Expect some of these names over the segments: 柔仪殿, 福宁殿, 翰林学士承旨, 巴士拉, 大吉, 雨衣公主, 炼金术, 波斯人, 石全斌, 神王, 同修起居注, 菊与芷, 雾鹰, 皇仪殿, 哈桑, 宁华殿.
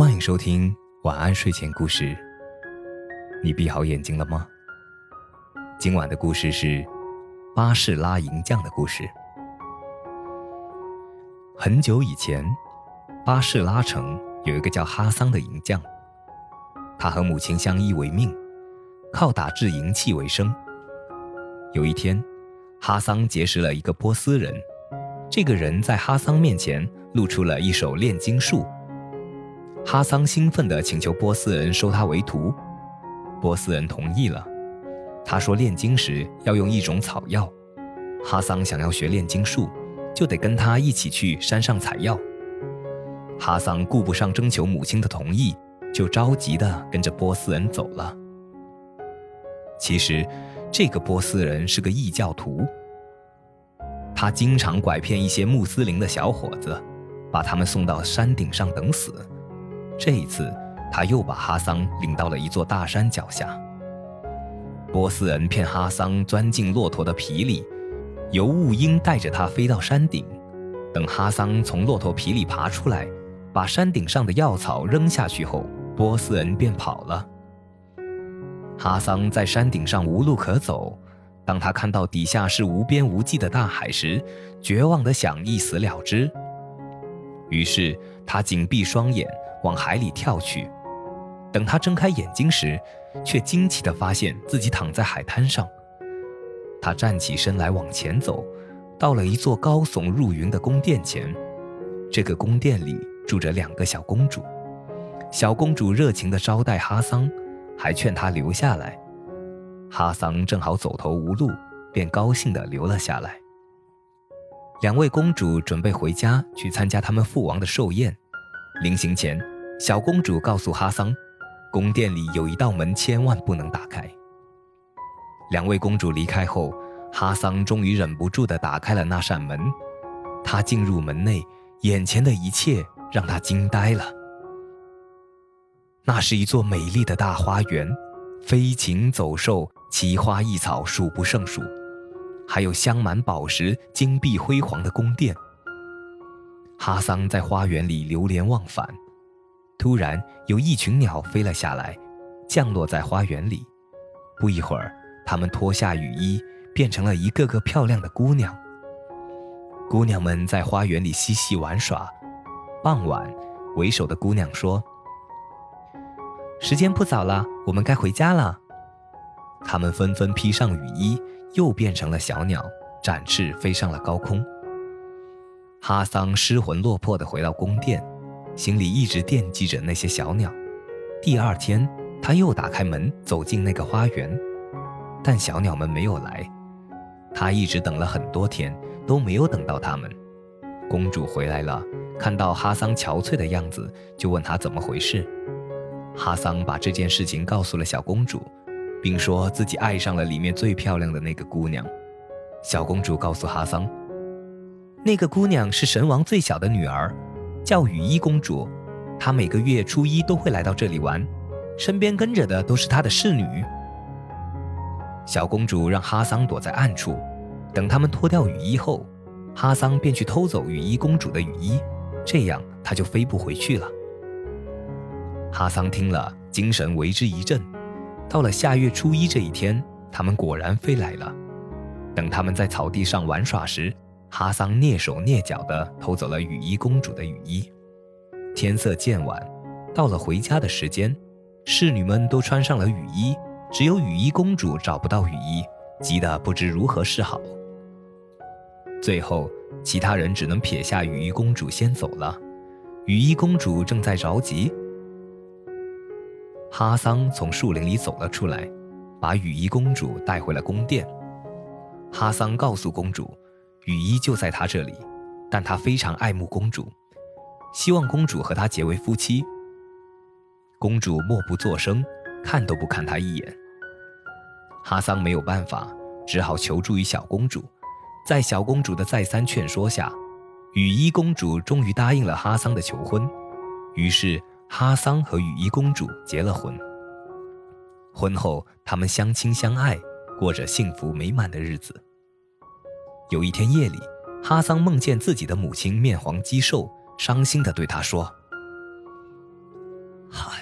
欢迎收听晚安睡前故事。你闭好眼睛了吗？今晚的故事是巴士拉银匠的故事。很久以前，巴士拉城有一个叫哈桑的银匠，他和母亲相依为命，靠打制银器为生。有一天，哈桑结识了一个波斯人，这个人在哈桑面前露出了一手炼金术。哈桑兴奋地请求波斯人收他为徒，波斯人同意了。他说炼金时要用一种草药，哈桑想要学炼金术，就得跟他一起去山上采药。哈桑顾不上征求母亲的同意，就着急地跟着波斯人走了。其实这个波斯人是个异教徒，他经常拐骗一些穆斯林的小伙子，把他们送到山顶上等死。这一次他又把哈桑领到了一座大山脚下。波斯人骗哈桑钻进骆驼的皮里，由雾鹰带着他飞到山顶。等哈桑从骆驼皮里爬出来，把山顶上的药草扔下去后，波斯人便跑了。哈桑在山顶上无路可走，当他看到底下是无边无际的大海时，绝望地想一死了之。于是他紧闭双眼往海里跳去。等他睁开眼睛时，却惊奇地发现自己躺在海滩上。他站起身来往前走，到了一座高耸入云的宫殿前。这个宫殿里住着两个小公主，小公主热情地招待哈桑，还劝他留下来。哈桑正好走投无路，便高兴地留了下来。两位公主准备回家去参加他们父王的寿宴。临行前，小公主告诉哈桑，宫殿里有一道门千万不能打开。两位公主离开后，哈桑终于忍不住地打开了那扇门。他进入门内，眼前的一切让他惊呆了。那是一座美丽的大花园，飞禽走兽、奇花异草数不胜数，还有镶满宝石、金碧辉煌的宫殿。哈桑在花园里流连忘返，突然有一群鸟飞了下来，降落在花园里。不一会儿，它们脱下雨衣，变成了一个个漂亮的姑娘。姑娘们在花园里嬉戏玩耍。傍晚，为首的姑娘说：“时间不早了，我们该回家了。”她们纷纷披上雨衣，又变成了小鸟，展翅飞上了高空。哈桑失魂落魄地回到宫殿，心里一直惦记着那些小鸟。第二天，他又打开门走进那个花园，但小鸟们没有来。他一直等了很多天，都没有等到他们。公主回来了，看到哈桑憔悴的样子，就问他怎么回事。哈桑把这件事情告诉了小公主，并说自己爱上了里面最漂亮的那个姑娘。小公主告诉哈桑，那个姑娘是神王最小的女儿，叫雨衣公主。她每个月初一都会来到这里玩，身边跟着的都是她的侍女。小公主让哈桑躲在暗处，等他们脱掉雨衣后，哈桑便去偷走雨衣公主的雨衣，这样她就飞不回去了。哈桑听了，精神为之一振。到了下月初一这一天，他们果然飞来了。等他们在草地上玩耍时，哈桑蹑手蹑脚地偷走了雨衣公主的雨衣。天色渐晚，到了回家的时间，侍女们都穿上了雨衣，只有雨衣公主找不到雨衣，急得不知如何是好。最后，其他人只能撇下雨衣公主先走了。雨衣公主正在着急。哈桑从树林里走了出来，把雨衣公主带回了宫殿。哈桑告诉公主，雨衣就在她这里，但她非常爱慕公主，希望公主和她结为夫妻。公主默不作声，看都不看她一眼。哈桑没有办法，只好求助于小公主。在小公主的再三劝说下，雨衣公主终于答应了哈桑的求婚。于是哈桑和雨衣公主结了婚。婚后，他们相亲相爱，过着幸福美满的日子。有一天夜里，哈桑梦见自己的母亲面黄肌瘦，伤心地对他说：“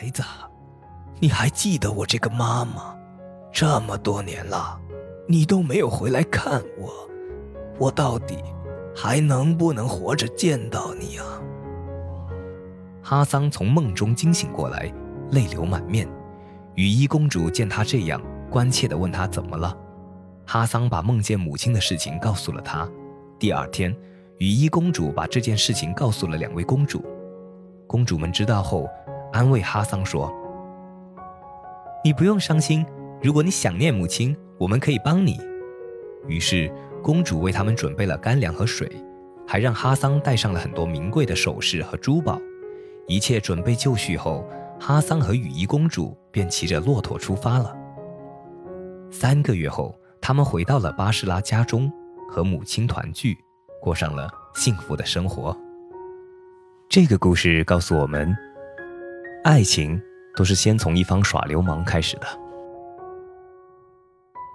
孩子，你还记得我这个妈吗？这么多年了，你都没有回来看我，我到底还能不能活着见到你啊？哈桑从梦中惊醒过来，泪流满面。雨衣公主见他这样，关切地问他怎么了。哈桑把梦见母亲的事情告诉了他。第二天，雨衣公主把这件事情告诉了两位公主。公主们知道后，安慰哈桑说：“你不用伤心，如果你想念母亲，我们可以帮你。”于是公主为他们准备了干粮和水，还让哈桑带上了很多名贵的首饰和珠宝。一切准备就绪后，哈桑和雨衣公主便骑着骆驼出发了。3个月后，他们回到了巴士拉家中，和母亲团聚，过上了幸福的生活。这个故事告诉我们，爱情都是先从一方耍流氓开始的。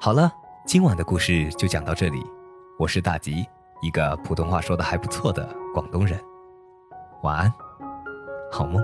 好了，今晚的故事就讲到这里。我是大吉，一个普通话说得还不错的广东人。晚安，好梦。